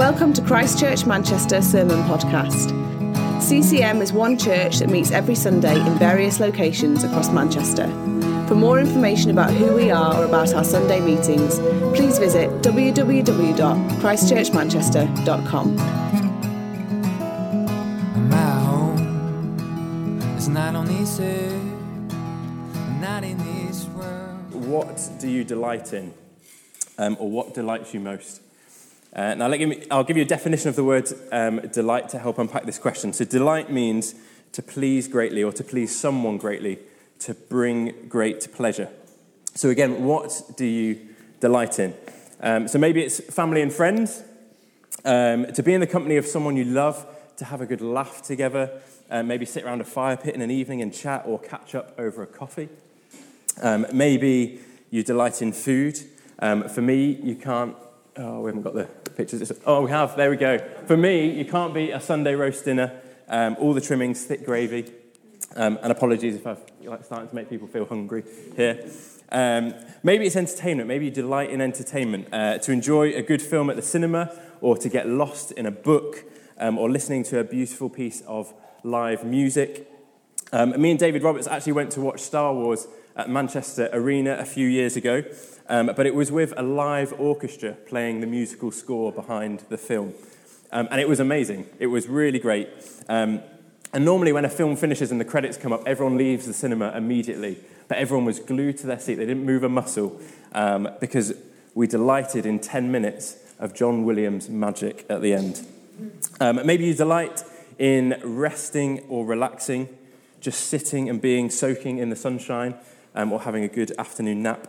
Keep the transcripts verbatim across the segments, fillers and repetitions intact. Welcome to Christchurch Manchester Sermon Podcast. C C M is one church that meets every Sunday in various locations across Manchester. For more information about who we are or about our Sunday meetings, please visit w w w dot christchurch manchester dot com. My home is not on this earth, not in this world. What do you delight in? Um, or what delights you most? Uh, now, I'll give you a definition of the word um, delight to help unpack this question. So delight means to please greatly or to please someone greatly, to bring great pleasure. So again, what do you delight in? Um, so maybe it's family and friends, um, to be in the company of someone you love, to have a good laugh together, uh, maybe sit around a fire pit in an evening and chat or catch up over a coffee. Um, maybe you delight in food. Um, for me, you can't... Oh, we haven't got the pictures. Oh, we have. There we go. For me, you can't beat a Sunday roast dinner, um, all the trimmings, thick gravy. Um, and apologies if I've like, starting to make people feel hungry here. Um, maybe it's entertainment. Maybe you delight in entertainment. Uh, to enjoy a good film at the cinema or to get lost in a book um, or listening to a beautiful piece of live music. Um, me and David Roberts actually went to watch Star Wars at Manchester Arena a few years ago. Um, but it was with a live orchestra playing the musical score behind the film. Um, and it was amazing. It was really great. Um, and normally when a film finishes and the credits come up, everyone leaves the cinema immediately. But everyone was glued to their seat. They didn't move a muscle um, because we delighted in ten minutes of John Williams' magic at the end. Um, maybe you delight in resting or relaxing, just sitting and being soaking in the sunshine um, or having a good afternoon nap.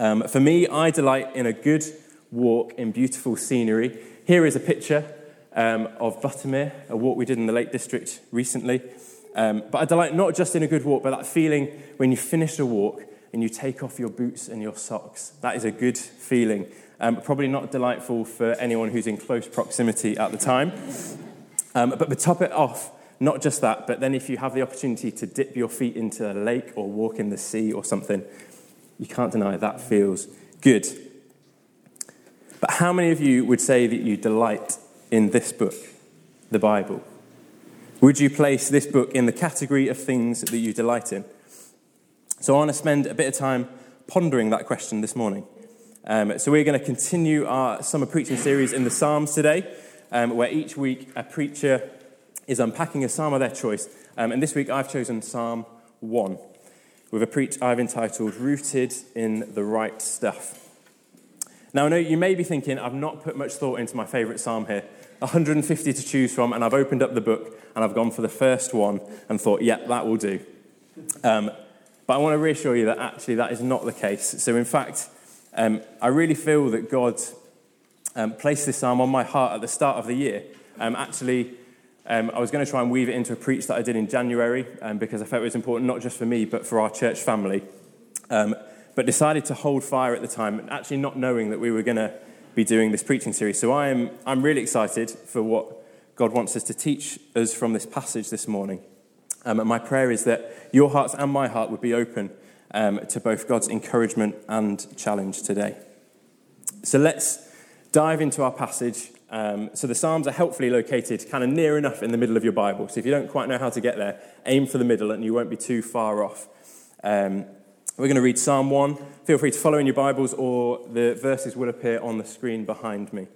Um, for me, I delight in a good walk in beautiful scenery. Here is a picture um, of Buttermere, a walk we did in the Lake District recently. Um, but I delight not just in a good walk, but that feeling when you finish a walk and you take off your boots and your socks. That is a good feeling. Um, probably not delightful for anyone who's in close proximity at the time. Um, but to top it off, not just that, but then if you have the opportunity to dip your feet into a lake or walk in the sea or something, you can't deny that feels good. But how many of you would say that you delight in this book, the Bible? Would you place this book in the category of things that you delight in? So I want to spend a bit of time pondering that question this morning. Um, so we're going to continue our summer preaching series in the Psalms today, um, where each week a preacher is unpacking a psalm of their choice. Um, and this week I've chosen Psalm one. With a preach I've entitled, Rooted in the Right Stuff. Now, I know you may be thinking, I've not put much thought into my favourite psalm here. one hundred fifty to choose from, and I've opened up the book, and I've gone for the first one, and thought, yeah, that will do. Um, but I want to reassure you that actually that is not the case. So, in fact, um, I really feel that God um, placed this psalm on my heart at the start of the year. Um, actually... Um, I was going to try and weave it into a preach that I did in January um, because I felt it was important not just for me but for our church family, um, but decided to hold fire at the time, actually not knowing that we were going to be doing this preaching series. So I am, I'm really excited for what God wants us to teach us from this passage this morning. Um, and my prayer is that your hearts and my heart would be open um, to both God's encouragement and challenge today. So let's dive into our passage. Um, so the Psalms are helpfully located kind of near enough in the middle of your Bible. So if you don't quite know how to get there, aim for the middle and you won't be too far off. Um, we're going to read Psalm one. Feel free to follow in your Bibles or the verses will appear on the screen behind me.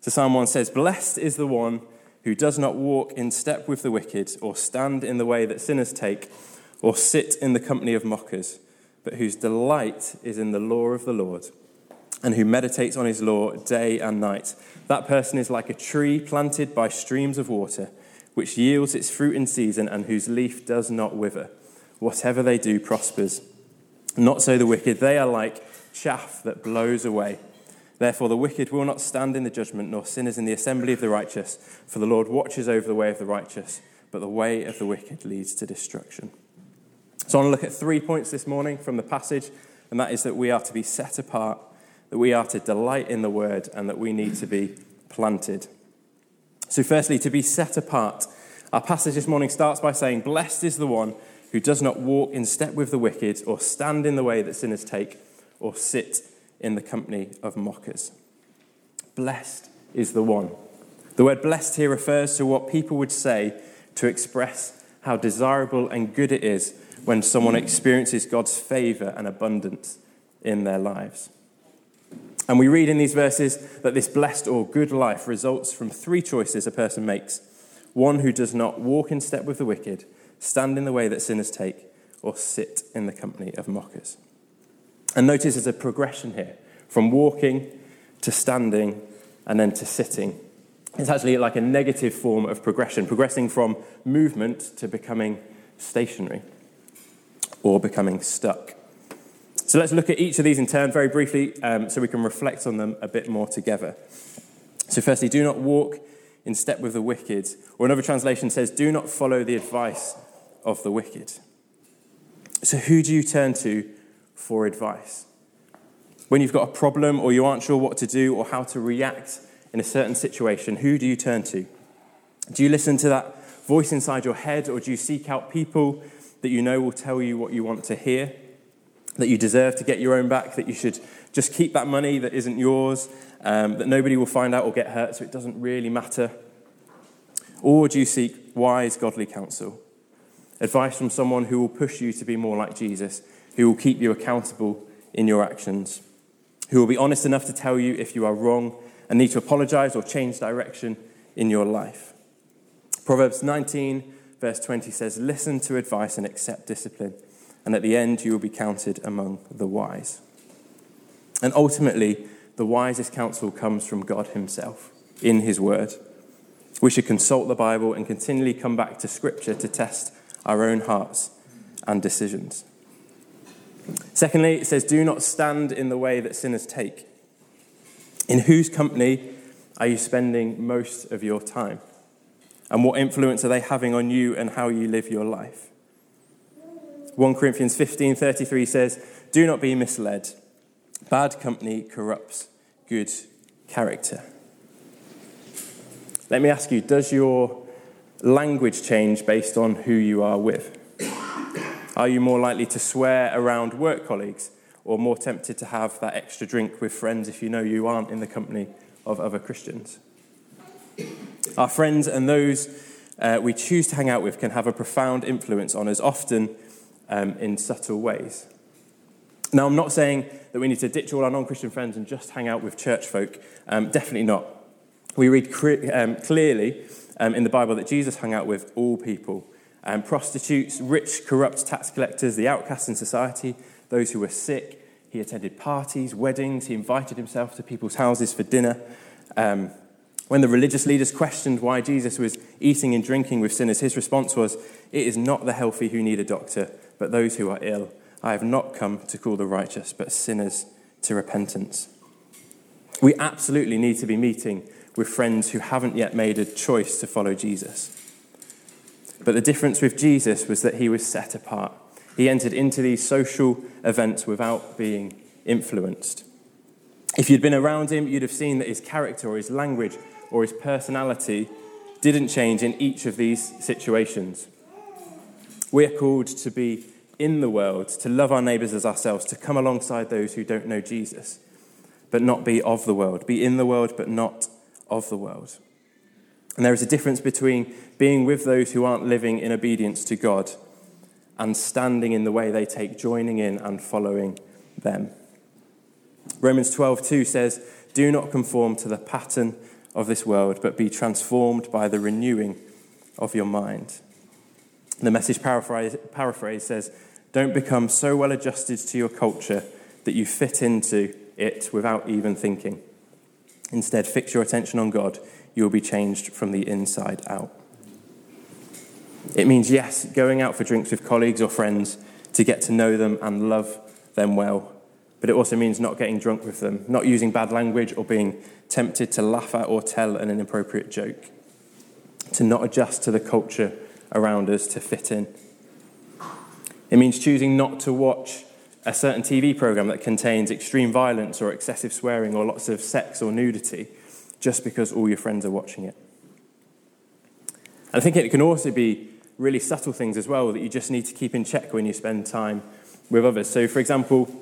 So Psalm one says, Blessed is the one who does not walk in step with the wicked or stand in the way that sinners take or sit in the company of mockers, but whose delight is in the law of the Lord. And who meditates on his law day and night. That person is like a tree planted by streams of water, which yields its fruit in season and whose leaf does not wither. Whatever they do prospers. Not so the wicked. They are like chaff that blows away. Therefore the wicked will not stand in the judgment, nor sinners in the assembly of the righteous. For the Lord watches over the way of the righteous, but the way of the wicked leads to destruction. So I want to look at three points this morning from the passage, and that is that we are to be set apart, that we are to delight in the word, and that we need to be planted. So firstly, to be set apart. Our passage this morning starts by saying, Blessed is the one who does not walk in step with the wicked, or stand in the way that sinners take, or sit in the company of mockers. Blessed is the one. The word blessed here refers to what people would say to express how desirable and good it is when someone experiences God's favour and abundance in their lives. And we read in these verses that this blessed or good life results from three choices a person makes. One who does not walk in step with the wicked, stand in the way that sinners take, or sit in the company of mockers. And notice there's a progression here, from walking to standing and then to sitting. It's actually like a negative form of progression, progressing from movement to becoming stationary or becoming stuck. So let's look at each of these in turn very briefly um, so we can reflect on them a bit more together. So firstly, do not walk in step with the wicked. Or another translation says, do not follow the advice of the wicked. So who do you turn to for advice? When you've got a problem or you aren't sure what to do or how to react in a certain situation, who do you turn to? Do you listen to that voice inside your head, or do you seek out people that you know will tell you what you want to hear, that you deserve to get your own back, that you should just keep that money that isn't yours, um, that nobody will find out or get hurt, so it doesn't really matter? Or do you seek wise, godly counsel, advice from someone who will push you to be more like Jesus, who will keep you accountable in your actions, who will be honest enough to tell you if you are wrong and need to apologise or change direction in your life? Proverbs nineteen, verse twenty says, listen to advice and accept discipline, and at the end you will be counted among the wise. And ultimately, the wisest counsel comes from God himself in his word. We should consult the Bible and continually come back to Scripture to test our own hearts and decisions. Secondly, it says, do not stand in the way that sinners take. In whose company are you spending most of your time? And what influence are they having on you and how you live your life? First Corinthians fifteen thirty-three says, do not be misled. Bad company corrupts good character. Let me ask you, does your language change based on who you are with? Are you more likely to swear around work colleagues, or more tempted to have that extra drink with friends if you know you aren't in the company of other Christians? Our friends and those uh, we choose to hang out with can have a profound influence on us, often um, in subtle ways. Now, I'm not saying that we need to ditch all our non-Christian friends and just hang out with church folk. Um, definitely not. We read cre- um, clearly um, in the Bible that Jesus hung out with all people. Um, prostitutes, rich, corrupt tax collectors, the outcasts in society, those who were sick. He attended parties, weddings. He invited himself to people's houses for dinner. Um, when the religious leaders questioned why Jesus was eating and drinking with sinners, his response was, it is not the healthy who need a doctor, but those who are ill. I have not come to call the righteous, but sinners to repentance. We absolutely need to be meeting with friends who haven't yet made a choice to follow Jesus. But the difference with Jesus was that he was set apart. He entered into these social events without being influenced. If you'd been around him, you'd have seen that his character or his language or his personality didn't change in each of these situations. We are called to be in the world, to love our neighbours as ourselves, to come alongside those who don't know Jesus, but not be of the world. Be in the world, but not of the world. And there is a difference between being with those who aren't living in obedience to God and standing in the way they take, joining in and following them. Romans twelve two says, do not conform to the pattern of this world, but be transformed by the renewing of your mind. The Message paraphrase, paraphrase says, don't become so well adjusted to your culture that you fit into it without even thinking. Instead, fix your attention on God. You will be changed from the inside out. It means, yes, going out for drinks with colleagues or friends to get to know them and love them well. But it also means not getting drunk with them, not using bad language or being tempted to laugh at or tell an inappropriate joke, to not adjust to the culture around us to fit in. It means choosing not to watch a certain T V programme that contains extreme violence or excessive swearing or lots of sex or nudity, just because all your friends are watching it. And I think it can also be really subtle things as well that you just need to keep in check when you spend time with others. So, for example,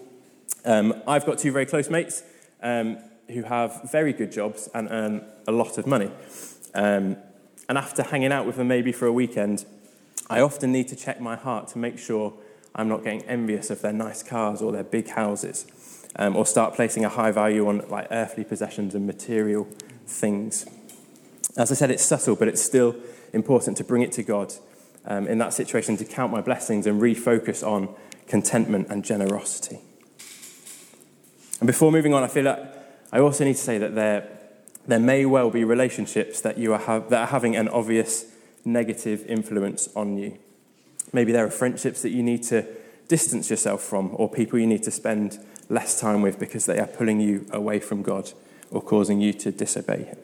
um, I've got two very close mates um, who have very good jobs and earn a lot of money. Um, and after hanging out with them maybe for a weekend, I often need to check my heart to make sure I'm not getting envious of their nice cars or their big houses, um, or start placing a high value on like earthly possessions and material things. As I said, it's subtle, but it's still important to bring it to God um, in that situation, to count my blessings and refocus on contentment and generosity. And before moving on, I feel like I also need to say that there, there may well be relationships that you are ha- that are having an obvious negative influence on you. Maybe there are friendships that you need to distance yourself from, or people you need to spend less time with because they are pulling you away from God or causing you to disobey him.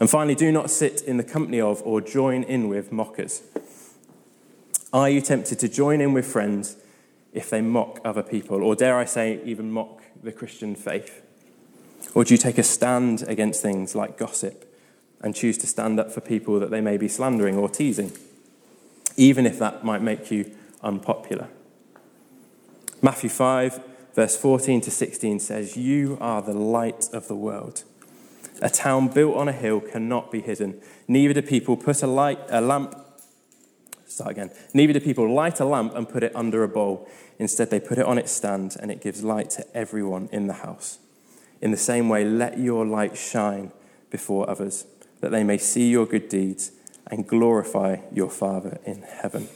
And finally, do not sit in the company of or join in with mockers. Are you tempted to join in with friends if they mock other people, or dare I say, even mock the Christian faith? Or do you take a stand against things like gossip and choose to stand up for people that they may be slandering or teasing, even if that might make you unpopular? Matthew five, verse fourteen to sixteen says, "You are the light of the world. A town built on a hill cannot be hidden. Neither do people put a light a lamp. Start again. Neither do people light a lamp and put it under a bowl. Instead, they put it on its stand, and it gives light to everyone in the house. In the same way, let your light shine before others, that they may see your good deeds and glorify your Father in heaven."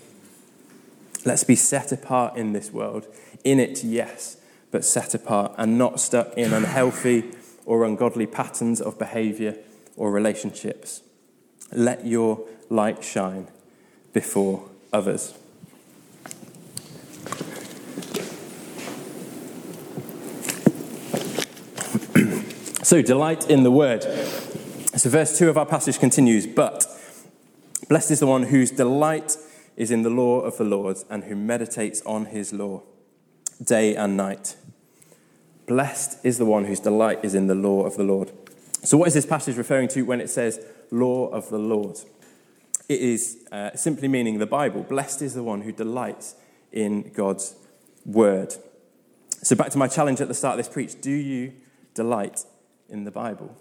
Let's be set apart in this world. In it, yes, but set apart and not stuck in unhealthy or ungodly patterns of behaviour or relationships. Let your light shine before others. So, delight in the word. So verse two of our passage continues, "But blessed is the one whose delight is in the law of the Lord and who meditates on his law day and night." Blessed is the one whose delight is in the law of the Lord. So what is this passage referring to when it says law of the Lord? It is uh, simply meaning the Bible. Blessed is the one who delights in God's word. So back to my challenge at the start of this preach. Do you delight in the Bible?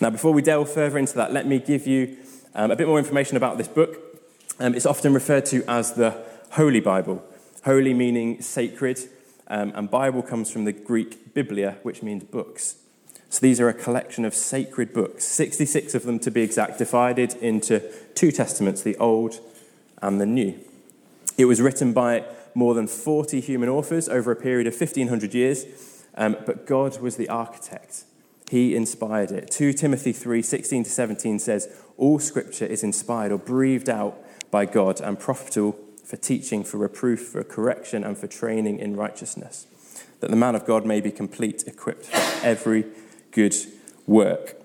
Now, before we delve further into that, let me give you um, a bit more information about this book. Um, it's often referred to as the Holy Bible. Holy meaning sacred, um, and Bible comes from the Greek biblia, which means books. So these are a collection of sacred books, sixty-six of them to be exact, divided into two testaments, the Old and the New. It was written by more than forty human authors over a period of fifteen hundred years, um, but God was the architect. He inspired it. Second Timothy three, sixteen to seventeen says, "All scripture is inspired or breathed out by God and profitable for teaching, for reproof, for correction, and for training in righteousness, that the man of God may be complete, equipped for every good work."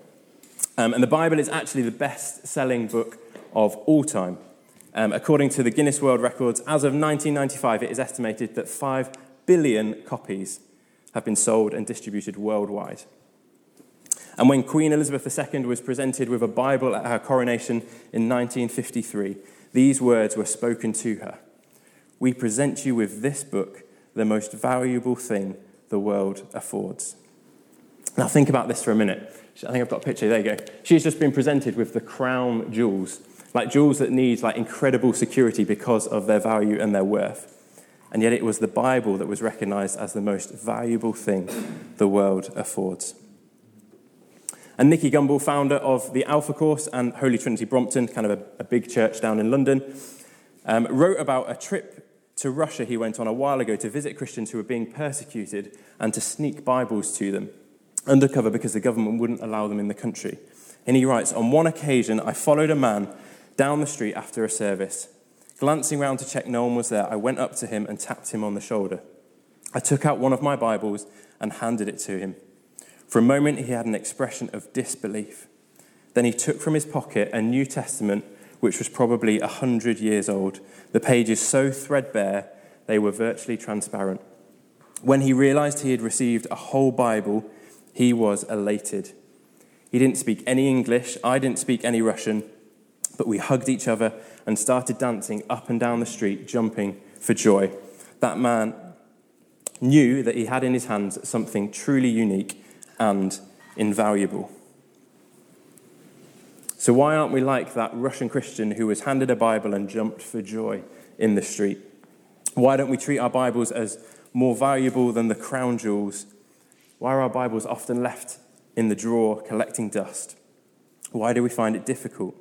Um, and the Bible is actually the best-selling book of all time. Um, according to the Guinness World Records, as of nineteen ninety-five, it is estimated that five billion copies have been sold and distributed worldwide. And when Queen Elizabeth the Second was presented with a Bible at her coronation in nineteen fifty-three, these words were spoken to her: "We present you with this book, the most valuable thing the world affords." Now think about this for a minute. I think I've got a picture. There you go. She's just been presented with the crown jewels, like jewels that need like incredible security because of their value and their worth. And yet it was the Bible that was recognised as the most valuable thing the world affords. And Nicky Gumbel, founder of the Alpha Course and Holy Trinity Brompton, kind of a, a big church down in London, um, wrote about a trip to Russia he went on a while ago to visit Christians who were being persecuted and to sneak Bibles to them undercover because the government wouldn't allow them in the country. And he writes, "On one occasion, I followed a man down the street after a service. Glancing round to check no one was there, I went up to him and tapped him on the shoulder. I took out one of my Bibles and handed it to him. For a moment, he had an expression of disbelief. Then he took from his pocket a New Testament, which was probably a hundred years old, the pages so threadbare they were virtually transparent. When he realized he had received a whole Bible, he was elated. He didn't speak any English, I didn't speak any Russian, but we hugged each other and started dancing up and down the street, jumping for joy. That man, knew that he had in his hands something truly unique and invaluable. So why aren't we like that Russian Christian who was handed a Bible and jumped for joy in the street? Why don't we treat our Bibles as more valuable than the crown jewels? Why are our Bibles often left in the drawer collecting dust? Why do we find it difficult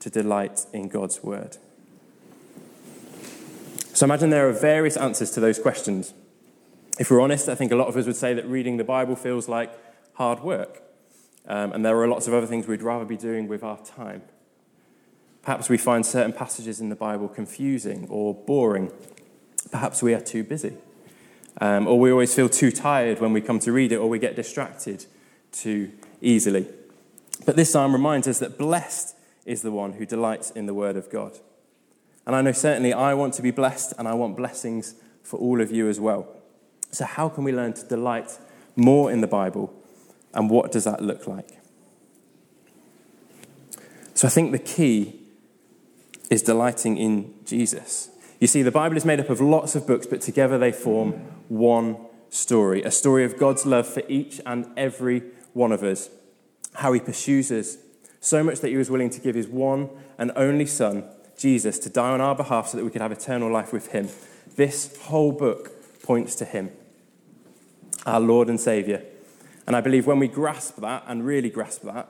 to delight in God's word? So imagine there are various answers to those questions. If we're honest, I think a lot of us would say that reading the Bible feels like hard work. Um, and there are lots of other things we'd rather be doing with our time. Perhaps we find certain passages in the Bible confusing or boring. Perhaps we are too busy. Um, or we always feel too tired when we come to read it, or we get distracted too easily. But this psalm reminds us that blessed is the one who delights in the word of God. And I know certainly I want to be blessed, and I want blessings for all of you as well. So how can we learn to delight more in the Bible, and what does that look like? So I think the key is delighting in Jesus. You see, the Bible is made up of lots of books, but together they form one story, a story of God's love for each and every one of us, how he pursues us, so much that he was willing to give his one and only son, Jesus, to die on our behalf so that we could have eternal life with him. This whole book points to him, our Lord and Saviour. And I believe when we grasp that, and really grasp that,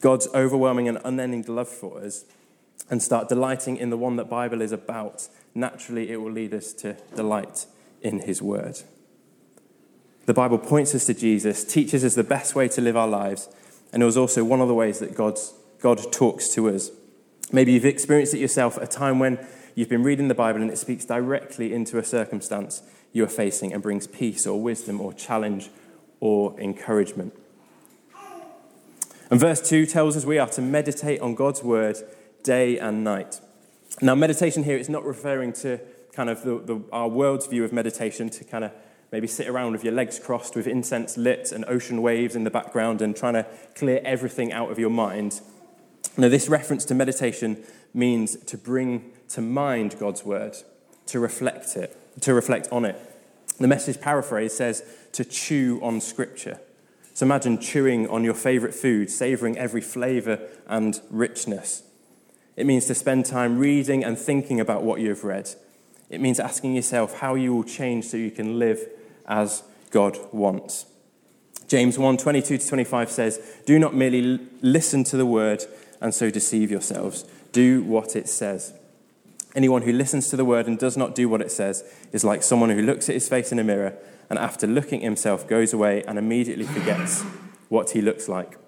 God's overwhelming and unending love for us, and start delighting in the one that the Bible is about, naturally it will lead us to delight in his word. The Bible points us to Jesus, teaches us the best way to live our lives, and it was also one of the ways that God's, God talks to us. Maybe you've experienced it yourself, a time when you've been reading the Bible and it speaks directly into a circumstance you are facing and brings peace or wisdom or challenge or encouragement. And verse two tells us we are to meditate on God's word day and night. Now, meditation here, it's not referring to kind of the, the, our world's view of meditation, to kind of maybe sit around with your legs crossed with incense lit and ocean waves in the background and trying to clear everything out of your mind. Now, this reference to meditation means to bring to mind God's word, to reflect it, to reflect on it. The Message paraphrase says to chew on scripture. So imagine chewing on your favourite food, savouring every flavour and richness. It means to spend time reading and thinking about what you have read. It means asking yourself how you will change so you can live as God wants. James one, twenty-two to twenty-five says, "Do not merely listen to the word and so deceive yourselves. Do what it says. Anyone who listens to the word and does not do what it says is like someone who looks at his face in a mirror and after looking at himself goes away and immediately forgets what he looks like.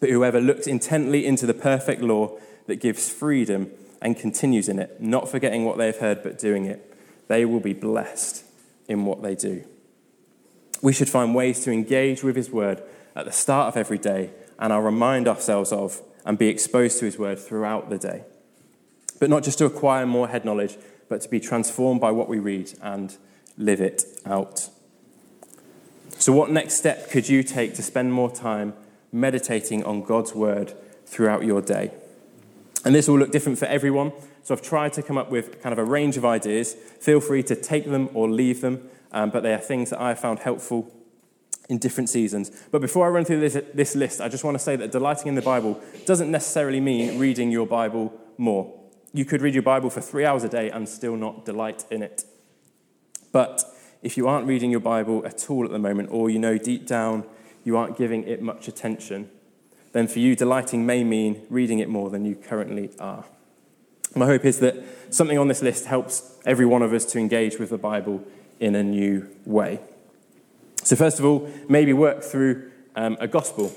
But whoever looks intently into the perfect law that gives freedom and continues in it, not forgetting what they have heard but doing it, they will be blessed in what they do." We should find ways to engage with his word at the start of every day and I'll remind ourselves of and be exposed to his word throughout the day. But not just to acquire more head knowledge, but to be transformed by what we read and live it out. So what next step could you take to spend more time meditating on God's word throughout your day? And this will look different for everyone, so I've tried to come up with kind of a range of ideas. Feel free to take them or leave them, um, but they are things that I have found helpful in different seasons. But before I run through this, this list, I just want to say that delighting in the Bible doesn't necessarily mean reading your Bible more. You could read your Bible for three hours a day and still not delight in it. But if you aren't reading your Bible at all at the moment, or you know deep down you aren't giving it much attention, then for you, delighting may mean reading it more than you currently are. My hope is that something on this list helps every one of us to engage with the Bible in a new way. So first of all, maybe work through um, a gospel.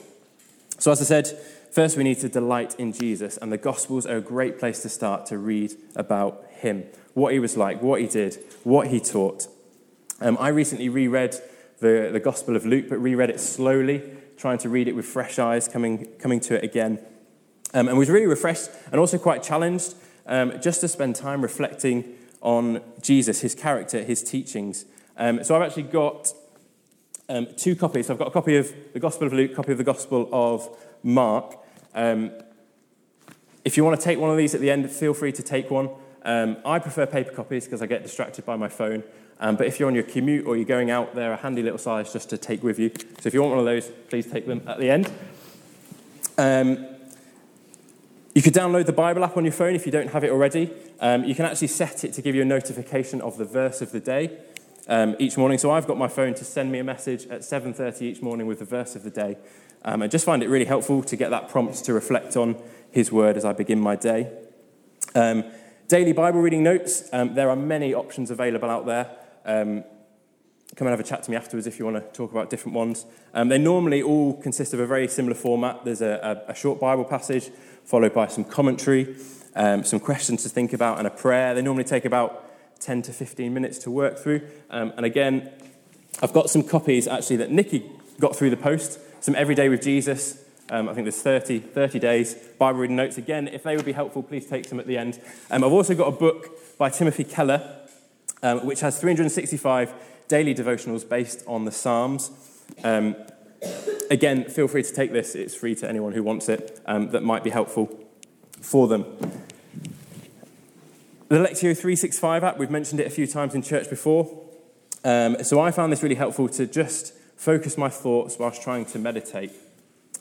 So as I said, first we need to delight in Jesus, and the gospels are a great place to start to read about him, what he was like, what he did, what he taught. Um, I recently reread the, the Gospel of Luke, but reread it slowly, trying to read it with fresh eyes, coming coming to it again. Um, and was really refreshed and also quite challenged um, just to spend time reflecting on Jesus, his character, his teachings. Um, so I've actually got um, two copies. So I've got a copy of the Gospel of Luke, a copy of the Gospel of Mark. Um, if you want to take one of these at the end, feel free to take one. Um, I prefer paper copies because I get distracted by my phone. Um, but if you're on your commute or you're going out, they're a handy little size just to take with you. So if you want one of those, please take them at the end. Um, you could download the Bible app on your phone if you don't have it already. Um, you can actually set it to give you a notification of the verse of the day um, each morning. So I've got my phone to send me a message at seven thirty each morning with the verse of the day. Um, I just find it really helpful to get that prompt to reflect on his word as I begin my day. Um, daily Bible reading notes, um, there are many options available out there. Um, come and have a chat to me afterwards if you want to talk about different ones. Um, they normally all consist of a very similar format. There's a, a, a short Bible passage followed by some commentary, um, some questions to think about and a prayer. They normally take about ten to fifteen minutes to work through. Um, and again, I've got some copies actually that Nicky got through the post, some Everyday with Jesus. Um, I think there's thirty, thirty days, Bible reading notes. Again, if they would be helpful, please take some at the end. Um, I've also got a book by Timothy Keller, um, which has three hundred sixty-five daily devotionals based on the Psalms. Um, again, feel free to take this. It's free to anyone who wants it, um, that might be helpful for them. The Lectio three sixty-five app, we've mentioned it a few times in church before. Um, so I found this really helpful to just focus my thoughts whilst trying to meditate.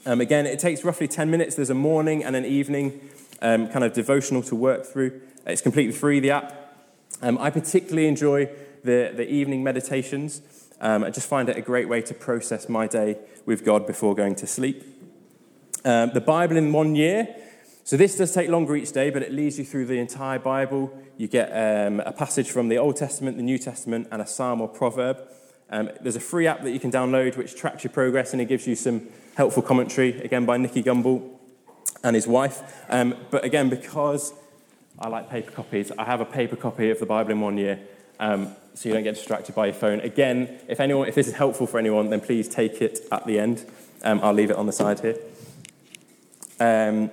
Um, again, it takes roughly ten minutes. There's a morning and an evening um, kind of devotional to work through. It's completely free, the app. Um, I particularly enjoy the, the evening meditations. Um, I just find it a great way to process my day with God before going to sleep. Um, the Bible in one year. So this does take longer each day, but it leads you through the entire Bible. You get um, a passage from the Old Testament, the New Testament, and a psalm or proverb. Um, there's a free app that you can download which tracks your progress, and it gives you some helpful commentary, again, by Nicky Gumbel and his wife. Um, but again, because I like paper copies, I have a paper copy of the Bible in one year, um, so you don't get distracted by your phone. Again, if anyone, if this is helpful for anyone, then please take it at the end. Um, I'll leave it on the side here. Um,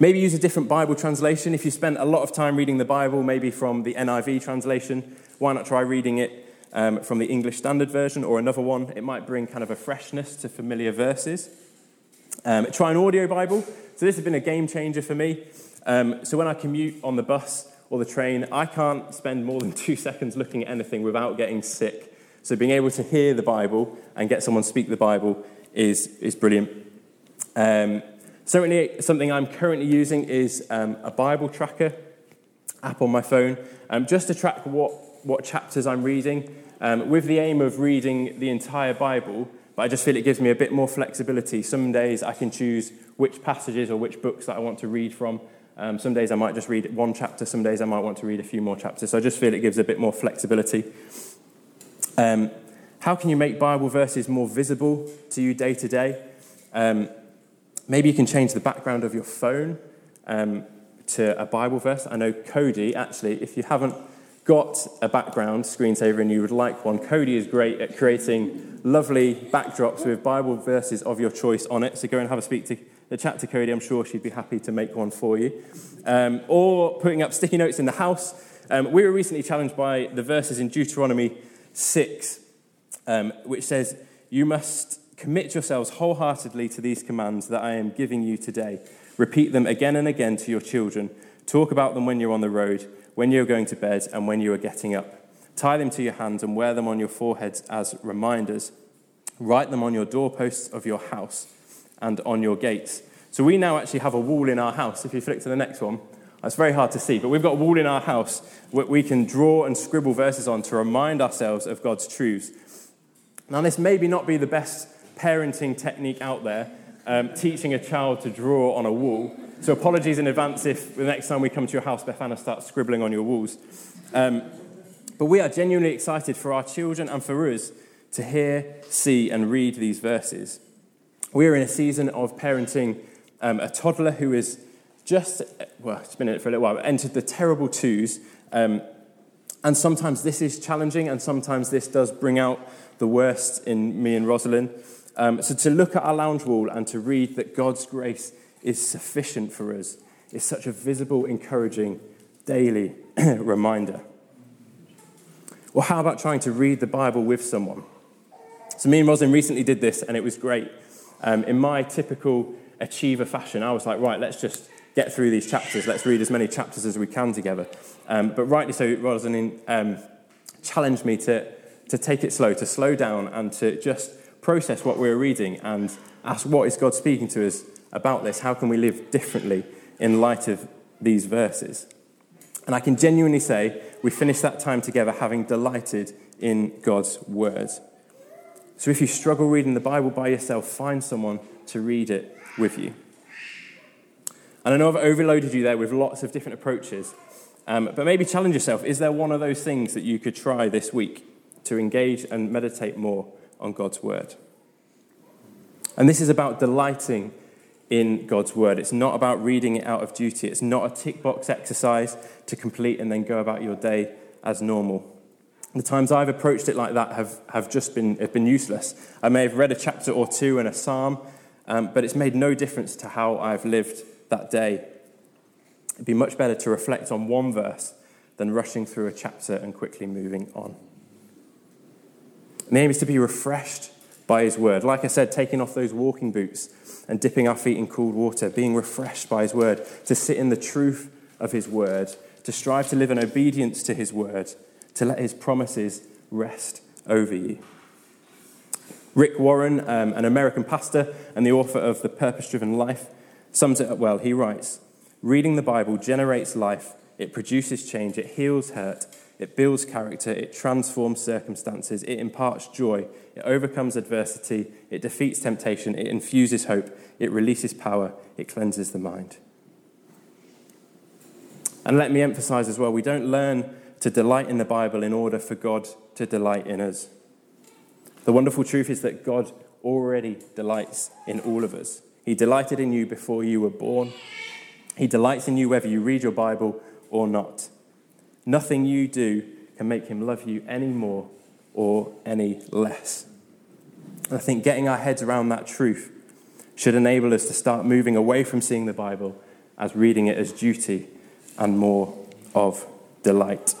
maybe use a different Bible translation. If you spend a lot of time reading the Bible, maybe from the N I V translation, why not try reading it Um, from the English Standard Version or another one? It might bring kind of a freshness to familiar verses. Um, try an audio Bible. So this has been a game changer for me. Um, so when I commute on the bus or the train, I can't spend more than two seconds looking at anything without getting sick. So being able to hear the Bible and get someone speak the Bible is, is brilliant. Um, certainly something I'm currently using is um, a Bible tracker app on my phone, um, just to track what what chapters I'm reading, um, with the aim of reading the entire Bible, but I just feel it gives me a bit more flexibility. Some days I can choose which passages or which books that I want to read from. Um, some days I might just read one chapter, some days I might want to read a few more chapters, so I just feel it gives a bit more flexibility. Um, how can you make Bible verses more visible to you day to day? Um, maybe you can change the background of your phone um, to a Bible verse. I know Cody, actually, if you haven't got a background screensaver and you would like one, Cody is great at creating lovely backdrops with Bible verses of your choice on it. So go and have a speak to the chat to Cody. I'm sure she'd be happy to make one for you. Um, or putting up sticky notes in the house. Um, we were recently challenged by the verses in Deuteronomy six, um, which says, "You must commit yourselves wholeheartedly to these commands that I am giving you today. Repeat them again and again to your children. Talk about them when you're on the road, when you're going to bed, and when you are getting up. Tie them to your hands and wear them on your foreheads as reminders. Write them on your doorposts of your house and on your gates." So we now actually have a wall in our house. If you flick to the next one, it's very hard to see, but we've got a wall in our house where we can draw and scribble verses on to remind ourselves of God's truths. Now, this may not be the best parenting technique out there, um, teaching a child to draw on a wall. So apologies in advance if the next time we come to your house, Bethana starts scribbling on your walls. Um, but we are genuinely excited for our children and for us to hear, see, and read these verses. We are in a season of parenting um, a toddler who is just, well, it's been in it for a little while, but entered the terrible twos. Um, and sometimes this is challenging, and sometimes this does bring out the worst in me and Rosalind. Um, so to look at our lounge wall and to read that God's grace is sufficient for us is such a visible, encouraging, daily reminder. Well, how about trying to read the Bible with someone? So me and Roslyn recently did this, and it was great. Um, in my typical achiever fashion, I was like, right, let's just get through these chapters. Let's read as many chapters as we can together. Um, but rightly so, Roslyn um, challenged me to, to take it slow, to slow down and to just process what we were reading and ask, what is God speaking to us about this? How can we live differently in light of these verses? And I can genuinely say we finished that time together having delighted in God's word. So if you struggle reading the Bible by yourself, find someone to read it with you. And I know I've overloaded you there with lots of different approaches, um, but maybe challenge yourself. Is there one of those things that you could try this week to engage and meditate more on God's word? And this is about delighting in God's word. It's not about reading it out of duty. It's not a tick box exercise to complete and then go about your day as normal. The times I've approached it like that have, have just been have been useless. I may have read a chapter or two in a psalm, um, but it's made no difference to how I've lived that day. It'd be much better to reflect on one verse than rushing through a chapter and quickly moving on. And the aim is to be refreshed by his word. Like I said, taking off those walking boots and dipping our feet in cold water, being refreshed by his word, to sit in the truth of his word, to strive to live in obedience to his word, to let his promises rest over you. Rick Warren, um, an American pastor and the author of The Purpose Driven Life, sums it up well. He writes, "Reading the Bible generates life, it produces change, it heals hurt, it builds character, it transforms circumstances, it imparts joy, it overcomes adversity, it defeats temptation, it infuses hope, it releases power, it cleanses the mind." And let me emphasize as well, we don't learn to delight in the Bible in order for God to delight in us. The wonderful truth is that God already delights in all of us. He delighted in you before you were born. He delights in you whether you read your Bible or not. Nothing you do can make him love you any more or any less. And I think getting our heads around that truth should enable us to start moving away from seeing the Bible as reading it as duty and more of delight.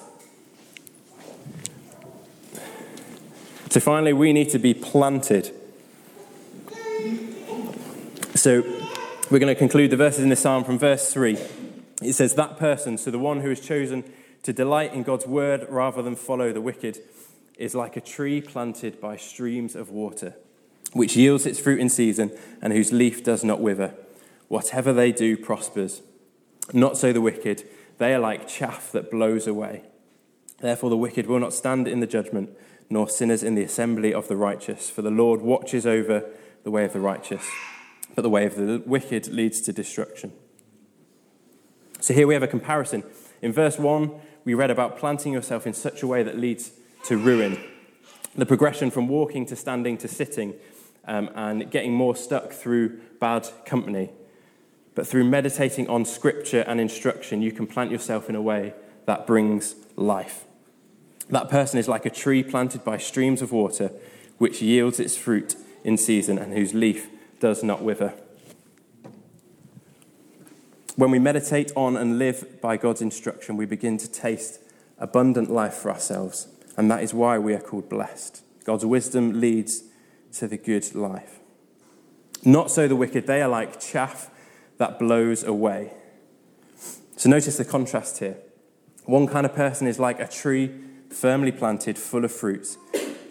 So finally, we need to be planted. So we're going to conclude the verses in this psalm from verse three. It says, "That person," so the one who is chosen to delight in God's word rather than follow the wicked, "is like a tree planted by streams of water, which yields its fruit in season and whose leaf does not wither. Whatever they do prospers. Not so the wicked. They are like chaff that blows away. Therefore the wicked will not stand in the judgment, nor sinners in the assembly of the righteous. For the Lord watches over the way of the righteous, but the way of the wicked leads to destruction." So here we have a comparison. In verse one, we read about planting yourself in such a way that leads to ruin. The progression from walking to standing to sitting, um, and getting more stuck through bad company. But through meditating on scripture and instruction, you can plant yourself in a way that brings life. That person is like a tree planted by streams of water, which yields its fruit in season and whose leaf does not wither. When we meditate on and live by God's instruction, we begin to taste abundant life for ourselves. And that is why we are called blessed. God's wisdom leads to the good life. Not so the wicked. They are like chaff that blows away. So notice the contrast here. One kind of person is like a tree firmly planted, full of fruits.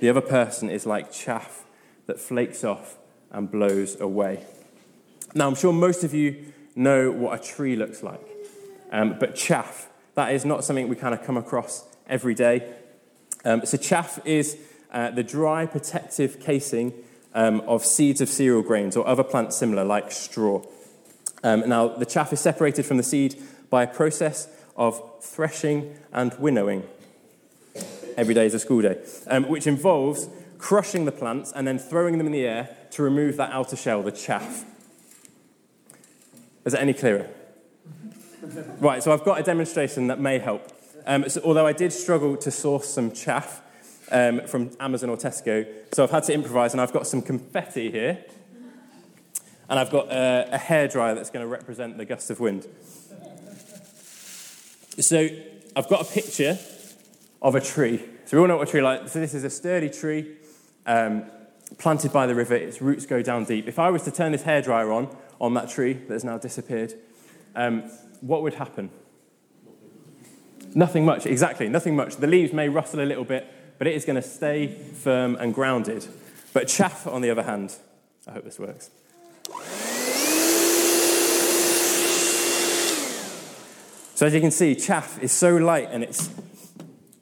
The other person is like chaff that flakes off and blows away. Now, I'm sure most of you know what a tree looks like. Um, but chaff, that is not something we kind of come across every day. Um, so chaff is uh, the dry protective casing um, of seeds of cereal grains or other plants similar, like straw. Um, now, the chaff is separated from the seed by a process of threshing and winnowing. Every day is a school day, um, which involves crushing the plants and then throwing them in the air to remove that outer shell, the chaff. Is it any clearer? Right, so I've got a demonstration that may help. Um, so, although I did struggle to source some chaff um, from Amazon or Tesco, so I've had to improvise, and I've got some confetti here, and I've got uh, a hairdryer that's going to represent the gust of wind. So I've got a picture of a tree. So we all know what a tree like. So this is a sturdy tree um, planted by the river. Its roots go down deep. If I was to turn this hairdryer on, on that tree that has now disappeared, um, what would happen? Nothing much, exactly, nothing much. The leaves may rustle a little bit, but it is going to stay firm and grounded. But chaff, on the other hand, I hope this works. So as you can see, chaff is so light and it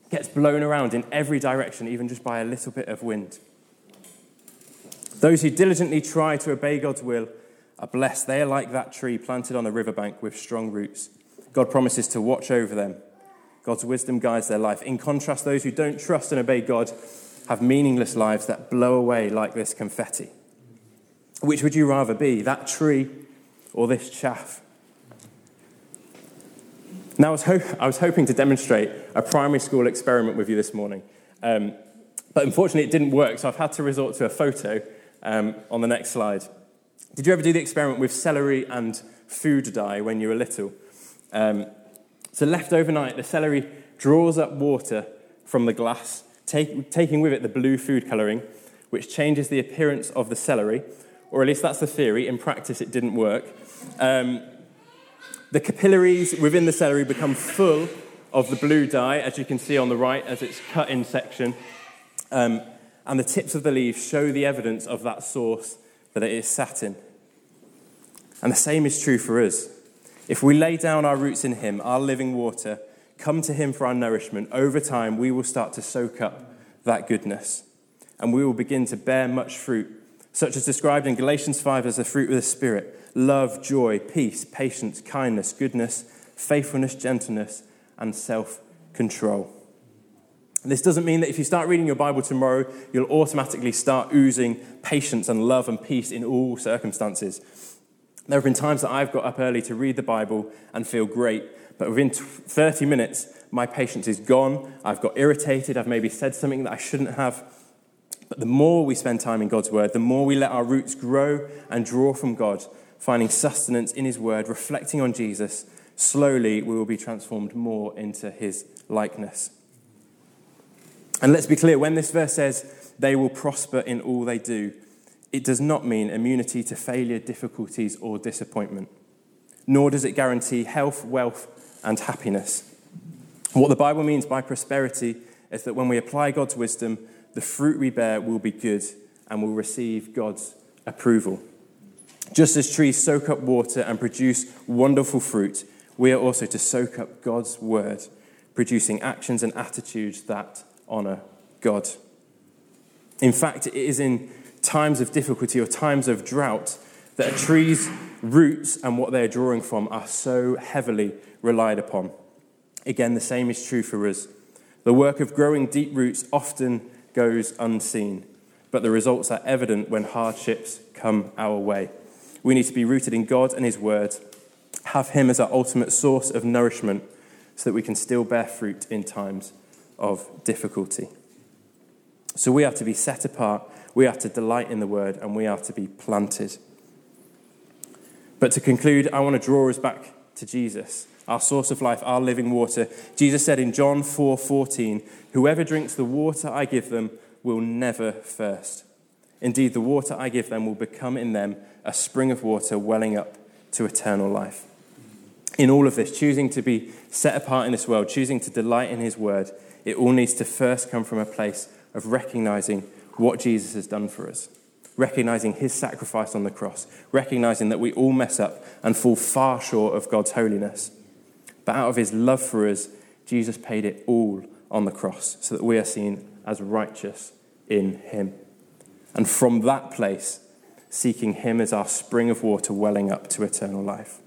gets blown around in every direction, even just by a little bit of wind. Those who diligently try to obey God's will are blessed. They are like that tree planted on a riverbank with strong roots. God promises to watch over them. God's wisdom guides their life. In contrast, those who don't trust and obey God have meaningless lives that blow away like this confetti. Which would you rather be, that tree or this chaff? Now, I was, ho- I was hoping to demonstrate a primary school experiment with you this morning, um, but unfortunately it didn't work, so I've had to resort to a photo um, on the next slide. Did you ever do the experiment with celery and food dye when you were little? Um, so left overnight, the celery draws up water from the glass, take, taking with it the blue food colouring, which changes the appearance of the celery, or at least that's the theory. In practice, it didn't work. Um, The capillaries within the celery become full of the blue dye, as you can see on the right, as it's cut in section. Um, and the tips of the leaves show the evidence of that source that it is satin. And the same is true for us. If we lay down our roots in him, our living water, come to him for our nourishment, over time we will start to soak up that goodness. And we will begin to bear much fruit, such as described in Galatians five as the fruit of the Spirit: love, joy, peace, patience, kindness, goodness, faithfulness, gentleness, and self-control. And this doesn't mean that if you start reading your Bible tomorrow, you'll automatically start oozing patience and love and peace in all circumstances. There have been times that I've got up early to read the Bible and feel great, but within thirty minutes, my patience is gone. I've got irritated. I've maybe said something that I shouldn't have. But the more we spend time in God's Word, the more we let our roots grow and draw from God, finding sustenance in his word, reflecting on Jesus, slowly we will be transformed more into his likeness. And let's be clear, when this verse says they will prosper in all they do, it does not mean immunity to failure, difficulties, or disappointment. Nor does it guarantee health, wealth, and happiness. What the Bible means by prosperity is that when we apply God's wisdom, the fruit we bear will be good and will receive God's approval. Just as trees soak up water and produce wonderful fruit, we are also to soak up God's word, producing actions and attitudes that honour God. In fact, it is in times of difficulty or times of drought that a tree's roots and what they are drawing from are so heavily relied upon. Again, the same is true for us. The work of growing deep roots often goes unseen, but the results are evident when hardships come our way. We need to be rooted in God and his word, have him as our ultimate source of nourishment so that we can still bear fruit in times of difficulty. So we are to be set apart, we are to delight in the word, and we are to be planted. But to conclude, I want to draw us back to Jesus, our source of life, our living water. Jesus said in John four fourteen, "Whoever drinks the water I give them will never thirst. Indeed, the water I give them will become in them a spring of water welling up to eternal life." In all of this, choosing to be set apart in this world, choosing to delight in his word, it all needs to first come from a place of recognizing what Jesus has done for us, recognizing his sacrifice on the cross, recognizing that we all mess up and fall far short of God's holiness. But out of his love for us, Jesus paid it all on the cross so that we are seen as righteous in him. And from that place, seeking him as our spring of water welling up to eternal life.